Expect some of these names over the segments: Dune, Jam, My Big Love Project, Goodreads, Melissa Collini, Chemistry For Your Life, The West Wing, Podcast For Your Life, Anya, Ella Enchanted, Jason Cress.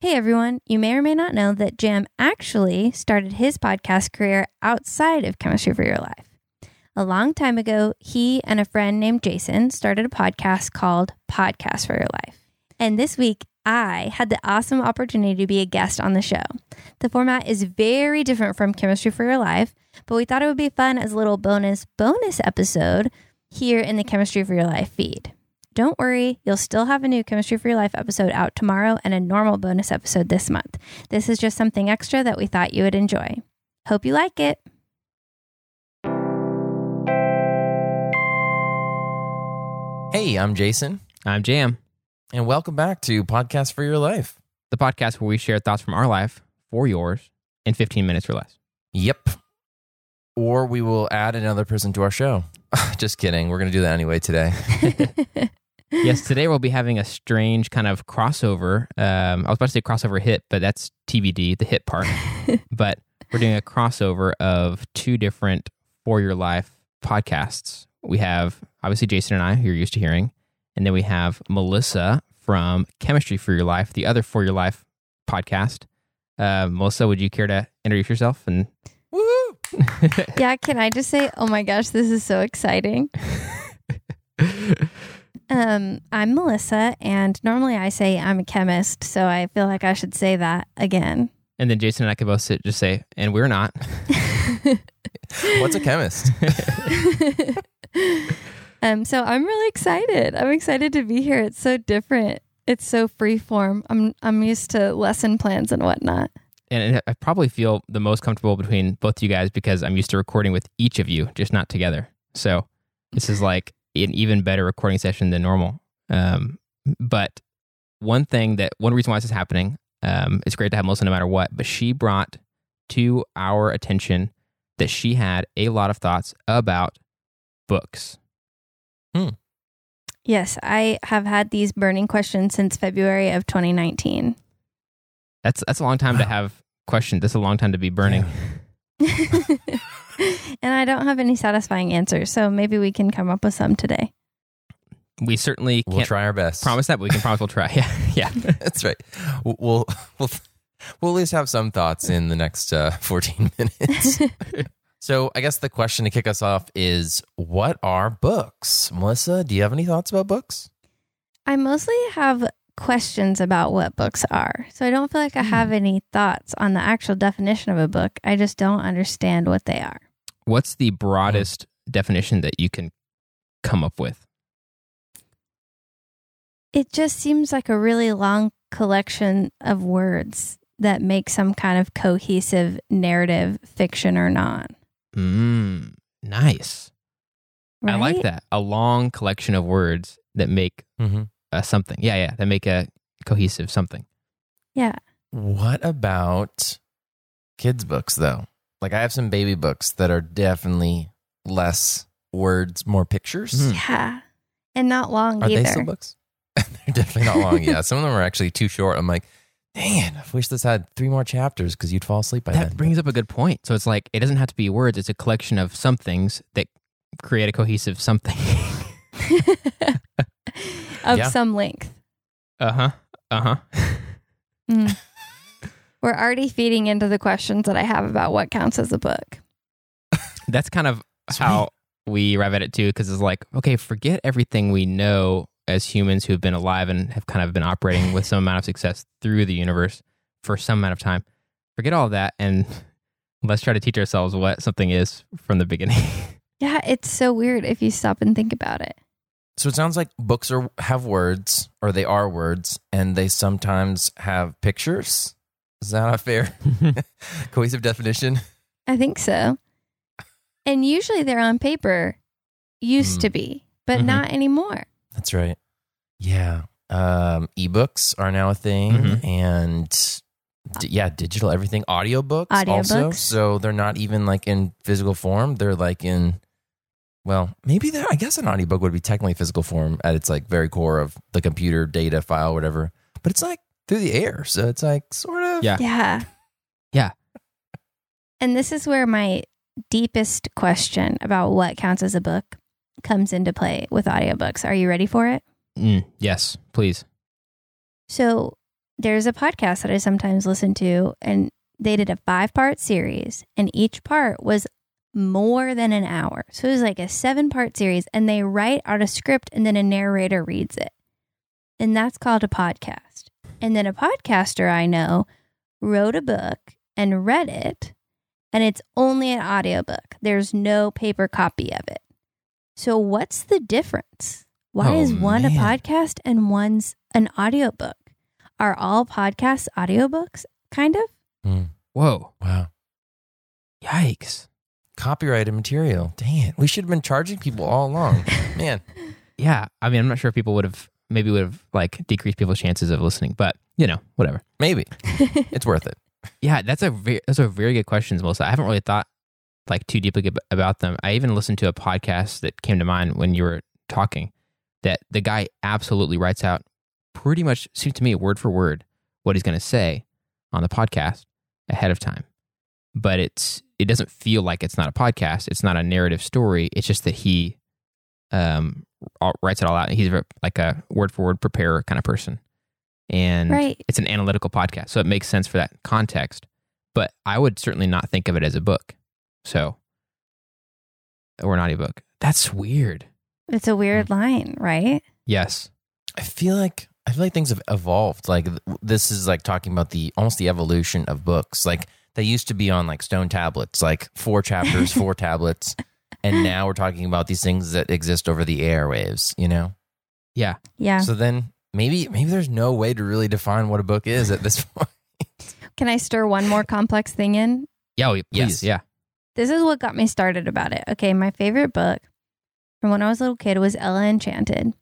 Hey everyone, you may or may not know that Jam actually started his podcast career outside of Chemistry For Your Life. A long time ago, he and a friend named Jason started a podcast called Podcast For Your Life. And this week, I had the awesome opportunity to be a guest on the show. The format is very different from Chemistry For Your Life, but we thought it would be fun as a little bonus episode here in the Chemistry For Your Life feed. Don't worry, you'll still have a new Chemistry For Your Life episode out tomorrow and a normal bonus episode this month. This is just something extra that we thought you would enjoy. Hope you like it. Hey, I'm Jason. I'm Jam. And welcome back to Podcast For Your Life. The podcast where we share thoughts from our life, for yours, in 15 minutes or less. Yep. Or we will add another person to our show. Just kidding. We're going to do that anyway today. Yes, today we'll be having a strange kind of crossover. I was about to say crossover hit, but that's TBD, the hit part. But we're doing a crossover of two different For Your Life podcasts. We have, obviously, Jason and I, who you're used to hearing. And then we have Melissa from Chemistry For Your Life, the other For Your Life podcast. Melissa, would you care to introduce yourself? And woo! Yeah, can I just say, oh my gosh, this is so exciting. I'm Melissa, and normally I say I'm a chemist, so I feel like I should say that again. And then Jason and I could both just say, and we're not. What's a chemist? So I'm really excited. I'm excited to be here. It's so different. It's so free form. I'm used to lesson plans and whatnot. And I probably feel the most comfortable between both you guys because I'm used to recording with each of you, just not together. So this is like an even better recording session than normal. But one reason why this is happening, it's great to have Melissa no matter what, but she brought to our attention that she had a lot of thoughts about books. Yes, I have had these burning questions since February of 2019. That's a long time to have questions. That's a long time to be burning. Yeah. And I don't have any satisfying answers, so maybe we can come up with some today. We certainly can't. We'll try our best. Promise that, but we can promise we'll try. Yeah. That's right. We'll at least have some thoughts in the next 14 minutes. So I guess the question to kick us off is, what are books? Melissa, do you have any thoughts about books? I mostly have questions about what books are. So I don't feel like I have any thoughts on the actual definition of a book. I just don't understand what they are. What's the broadest definition that you can come up with? It just seems like a really long collection of words that make some kind of cohesive narrative, fiction or not. Nice. Right? I like that. A long collection of words that make something. Yeah. That make a cohesive something. Yeah. What about kids' books, though? Like, I have some baby books that are definitely less words, more pictures. Yeah. And not long either. Are they still books? They're definitely not long. Yeah. Some of them are actually too short. I'm like, dang, I wish this had 3 more chapters because you'd fall asleep by then. That brings up a good point. So it's like, it doesn't have to be words. It's a collection of somethings that create a cohesive something. Of some length. We're already feeding into the questions that I have about what counts as a book. That's kind of how we arrive at it too, because it's like, okay, forget everything we know as humans who have been alive and have kind of been operating with some amount of success through the universe for some amount of time. Forget all that and let's try to teach ourselves what something is from the beginning. Yeah, it's so weird if you stop and think about it. So it sounds like books have words, or they are words, and they sometimes have pictures. Is that a fair cohesive definition? I think so. And usually they're on paper, used to be, but not anymore. That's right. Yeah. Ebooks are now a thing, and digital everything. Audiobooks also. So they're not even like in physical form. They're like in, well, maybe I guess an audiobook would be technically physical form at its like very core of the computer data file, whatever. But it's like through the air. So it's like sort of. Yeah. And this is where my deepest question about what counts as a book comes into play with audiobooks. Are you ready for it? Yes, please. So there's a podcast that I sometimes listen to, and they did a 5-part series, and each part was more than an hour. So it was like a 7-part series, and they write out a script and then a narrator reads it. And that's called a podcast. And then a podcaster I know wrote a book and read it, and it's only an audiobook. There's no paper copy of it. So what's the difference? Why is one a podcast and one's an audiobook? Are all podcasts audiobooks, kind of? Mm. Whoa. Wow. Yikes. Copyrighted material. Dang it. We should have been charging people all along. Man. Yeah. I mean, I'm not sure if people would have like decreased people's chances of listening, but you know, whatever. Maybe. It's worth it. Yeah. That's a very good question, Melissa. I haven't really thought like too deeply about them. I even listened to a podcast that came to mind when you were talking that the guy absolutely writes out pretty much, seems to me, word for word what he's going to say on the podcast ahead of time. But it doesn't feel like it's not a podcast. It's not a narrative story. It's just that he writes it all out. He's like a word for word preparer kind of person. And It's an analytical podcast. So it makes sense for that context. But I would certainly not think of it as a book. So, or an audiobook. That's weird. It's a weird line, right? Yes. I feel like things have evolved. Like this is like talking about almost the evolution of books. Like they used to be on like stone tablets, like 4 chapters, 4 tablets. And now we're talking about these things that exist over the airwaves, you know? Yeah. Yeah. So then maybe there's no way to really define what a book is at this point. Can I stir one more complex thing in? Yeah. Please. Yes. Yeah. This is what got me started about it. Okay. My favorite book from when I was a little kid was Ella Enchanted.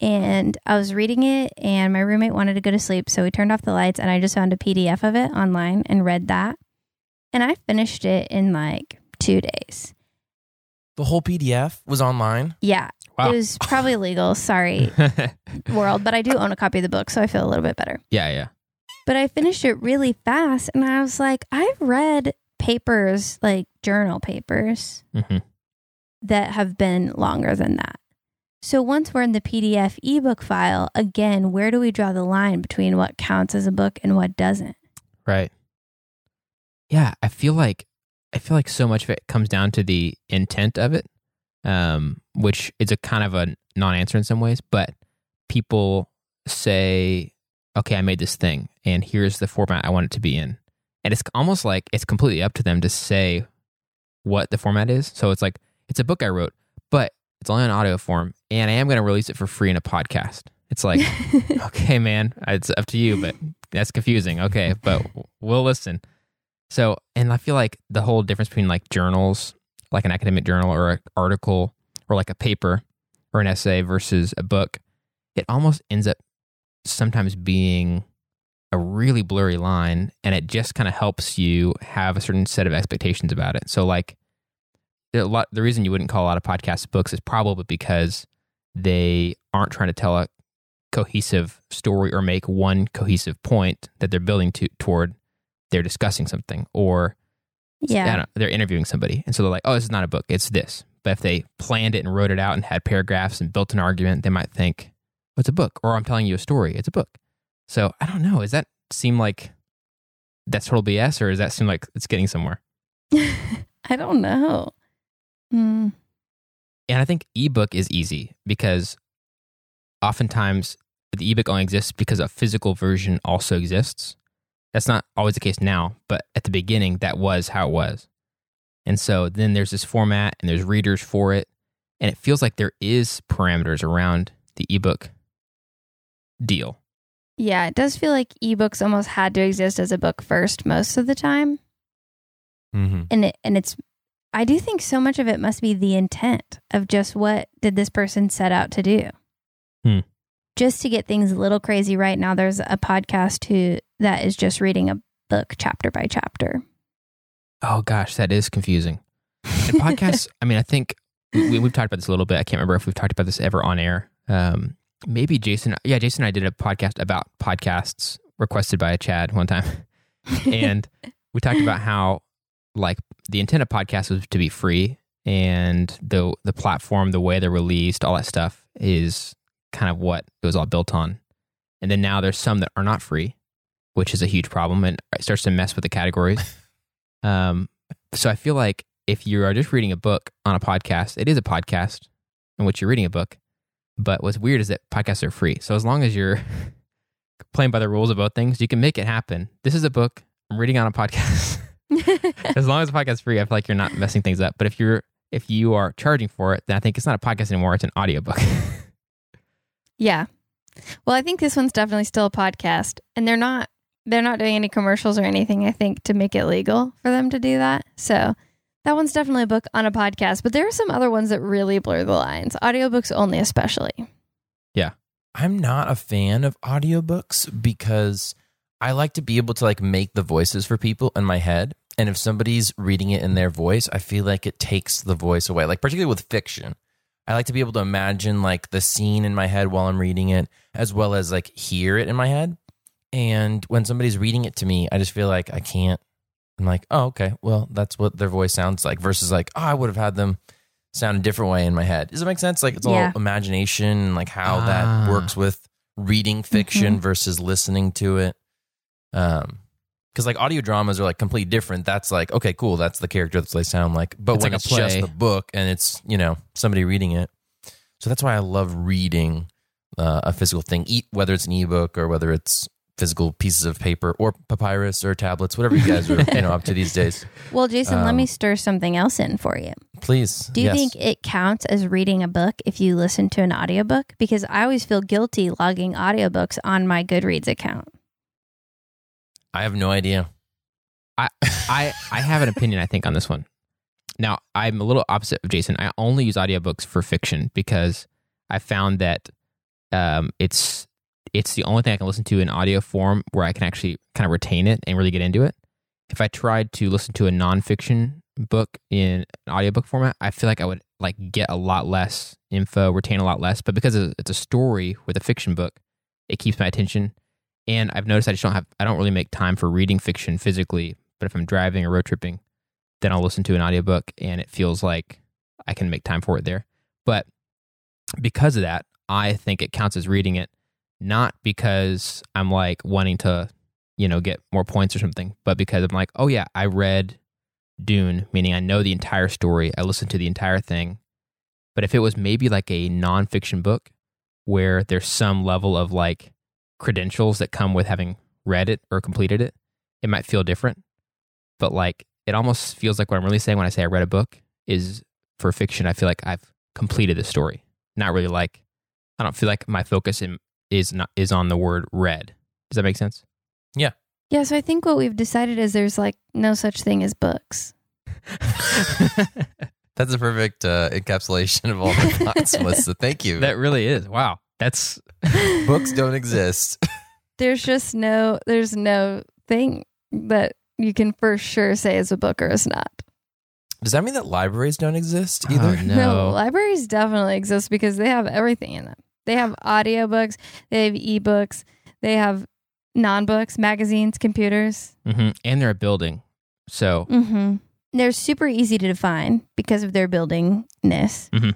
And I was reading it, and my roommate wanted to go to sleep, so we turned off the lights, and I just found a PDF of it online and read that. And I finished it in like 2 days. The whole PDF was online? Yeah. Wow. It was probably illegal. Sorry, world. But I do own a copy of the book, so I feel a little bit better. Yeah, yeah. But I finished it really fast, and I was like, I've read papers, like journal papers, that have been longer than that. So once we're in the PDF ebook file, again, where do we draw the line between what counts as a book and what doesn't? Right. Yeah, I feel like so much of it comes down to the intent of it, which is a kind of a non-answer in some ways. But people say, "Okay, I made this thing, and here's the format I want it to be in," and it's almost like it's completely up to them to say what the format is. So it's like it's a book I wrote, but it's only on audio form, and I am going to release it for free in a podcast. It's like, okay, man, it's up to you, but that's confusing. Okay, but we'll listen. So, and I feel like the whole difference between like journals, like an academic journal or an article or like a paper or an essay versus a book, it almost ends up sometimes being a really blurry line, and it just kind of helps you have a certain set of expectations about it. So like, the reason you wouldn't call a lot of podcasts books is probably because they aren't trying to tell a cohesive story or make one cohesive point that they're building toward. They're discussing something, or they're interviewing somebody. And so they're like, oh, this is not a book, it's this. But if they planned it and wrote it out and had paragraphs and built an argument, they might think, oh, it's a book, or I'm telling you a story, it's a book. So I don't know. Does that seem like that's total BS, or does that seem like it's getting somewhere? I don't know. Mm. And I think ebook is easy because oftentimes the ebook only exists because a physical version also exists. That's not always the case now, but at the beginning, that was how it was. And so then there's this format and there's readers for it. And it feels like there is parameters around the ebook deal. Yeah, it does feel like ebooks almost had to exist as a book first most of the time. Mm-hmm. I do think so much of it must be the intent of just what did this person set out to do. Hmm. Just to get things a little crazy right now, there's a podcast that is just reading a book chapter by chapter. Oh gosh, that is confusing. And podcasts, I mean, I think we've talked about this a little bit. I can't remember if we've talked about this ever on air. Maybe Jason. Yeah, Jason and I did a podcast about podcasts requested by Chad one time. And we talked about how like the intent of podcasts was to be free, and the platform, the way they're released, all that stuff is kind of what it was all built on. And then now there's some that are not free, which is a huge problem, and it starts to mess with the categories. So I feel like if you are just reading a book on a podcast, it is a podcast in which you're reading a book. But what's weird is that podcasts are free. So as long as you're playing by the rules about things, you can make it happen. This is a book I'm reading on a podcast. As long as the podcast's free, I feel like you're not messing things up. But if you are charging for it, then I think it's not a podcast anymore. It's an audiobook. Yeah. Well, I think this one's definitely still a podcast, and they're not doing any commercials or anything, I think, to make it legal for them to do that. So that one's definitely a book on a podcast, but there are some other ones that really blur the lines. Audiobooks only, especially. Yeah. I'm not a fan of audiobooks because I like to be able to like make the voices for people in my head. And if somebody's reading it in their voice, I feel like it takes the voice away. Like particularly with fiction, I like to be able to imagine like the scene in my head while I'm reading it, as well as like hear it in my head. And when somebody's reading it to me, I just feel like I can't. I'm like, oh, okay, well, that's what their voice sounds like versus like, oh, I would have had them sound a different way in my head. Does it make sense? Like it's all imagination and like how that works with reading fiction versus listening to it. Because like audio dramas are like completely different. That's like, okay, cool. That's the character that they sound like. But it's when like it's just the book and it's, you know, somebody reading it. So that's why I love reading a physical thing, whether it's an ebook or whether it's physical pieces of paper or papyrus or tablets, whatever you guys are up to these days. Well, Jason, let me stir something else in for you. Please. Do you think it counts as reading a book if you listen to an audiobook? Because I always feel guilty logging audiobooks on my Goodreads account. I have no idea. I have an opinion, I think, on this one. Now, I'm a little opposite of Jason. I only use audiobooks for fiction because I found that it's the only thing I can listen to in audio form where I can actually kind of retain it and really get into it. If I tried to listen to a nonfiction book in an audiobook format, I feel like I would like get a lot less info, retain a lot less. But because it's a story with a fiction book, it keeps my attention. And I've noticed I don't really make time for reading fiction physically, but if I'm driving or road tripping, then I'll listen to an audiobook and it feels like I can make time for it there. But because of that, I think it counts as reading it, not because I'm like wanting to, you know, get more points or something, but because I'm like, oh yeah, I read Dune, meaning I know the entire story. I listened to the entire thing. But if it was maybe like a nonfiction book where there's some level of like credentials that come with having read it or completed it, it might feel different. But like it almost feels like what I'm really saying when I say I read a book is for fiction, I feel like I've completed the story. Not really like I don't feel like my focus is on the word read. Does that make sense? Yeah. Yeah, so I think what we've decided is there's like no such thing as books. That's a perfect encapsulation of all the thoughts, Melissa. Thank you. That really is. Wow. That's books don't exist. There's no thing that you can for sure say is a book or is not. Does that mean that libraries don't exist either? Oh, no, libraries definitely exist because they have everything in them. They have audiobooks, they have ebooks, they have non-books, magazines, computers, and they're a building. So they're super easy to define because of their buildingness.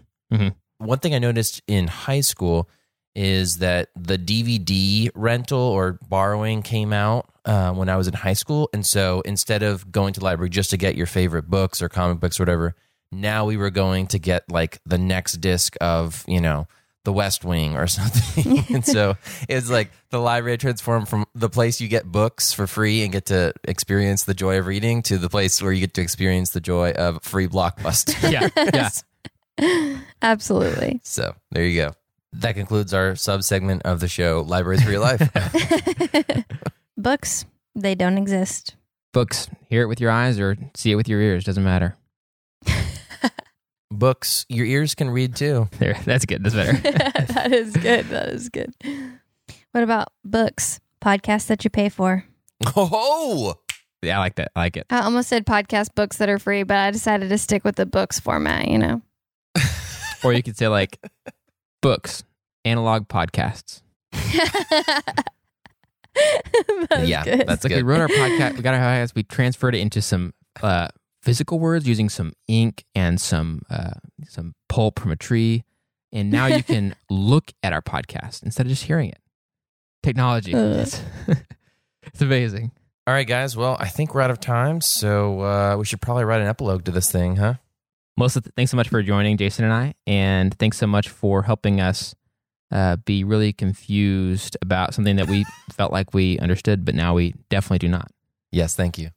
One thing I noticed in high school is that the DVD rental or borrowing came out when I was in high school. And so instead of going to the library just to get your favorite books or comic books or whatever, now we were going to get like the next disc of, you know, The West Wing or something. And so it's like the library transformed from the place you get books for free and get to experience the joy of reading to the place where you get to experience the joy of free Blockbuster. Yeah. Absolutely. So there you go. That concludes our sub-segment of the show, Libraries for Your Life. Books, they don't exist. Books, hear it with your eyes or see it with your ears, doesn't matter. Books, your ears can read too. There, that's good, that's better. That is good. What about books, podcasts that you pay for? Oh! Yeah, I like that, I like it. I almost said podcast books that are free, but I decided to stick with the books format, you know. Or you could say like... Books, analog podcasts. That's good. That's like good. We wrote our podcast. We got our podcast. We transferred it into some physical words using some ink and some pulp from a tree, and now you can look at our podcast instead of just hearing it. technology. It's amazing. All right, guys. Well, I think we're out of time, so we should probably write an epilogue to this thing, huh? Thanks so much for joining Jason and I, and thanks so much for helping us be really confused about something that we felt like we understood, but now we definitely do not. Yes, thank you.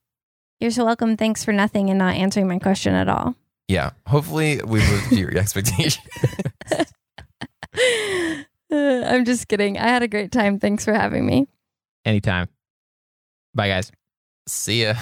You're so welcome. Thanks for nothing and not answering my question at all. Yeah. Hopefully we lived to your expectations. I'm just kidding. I had a great time. Thanks for having me. Anytime. Bye, guys. See ya.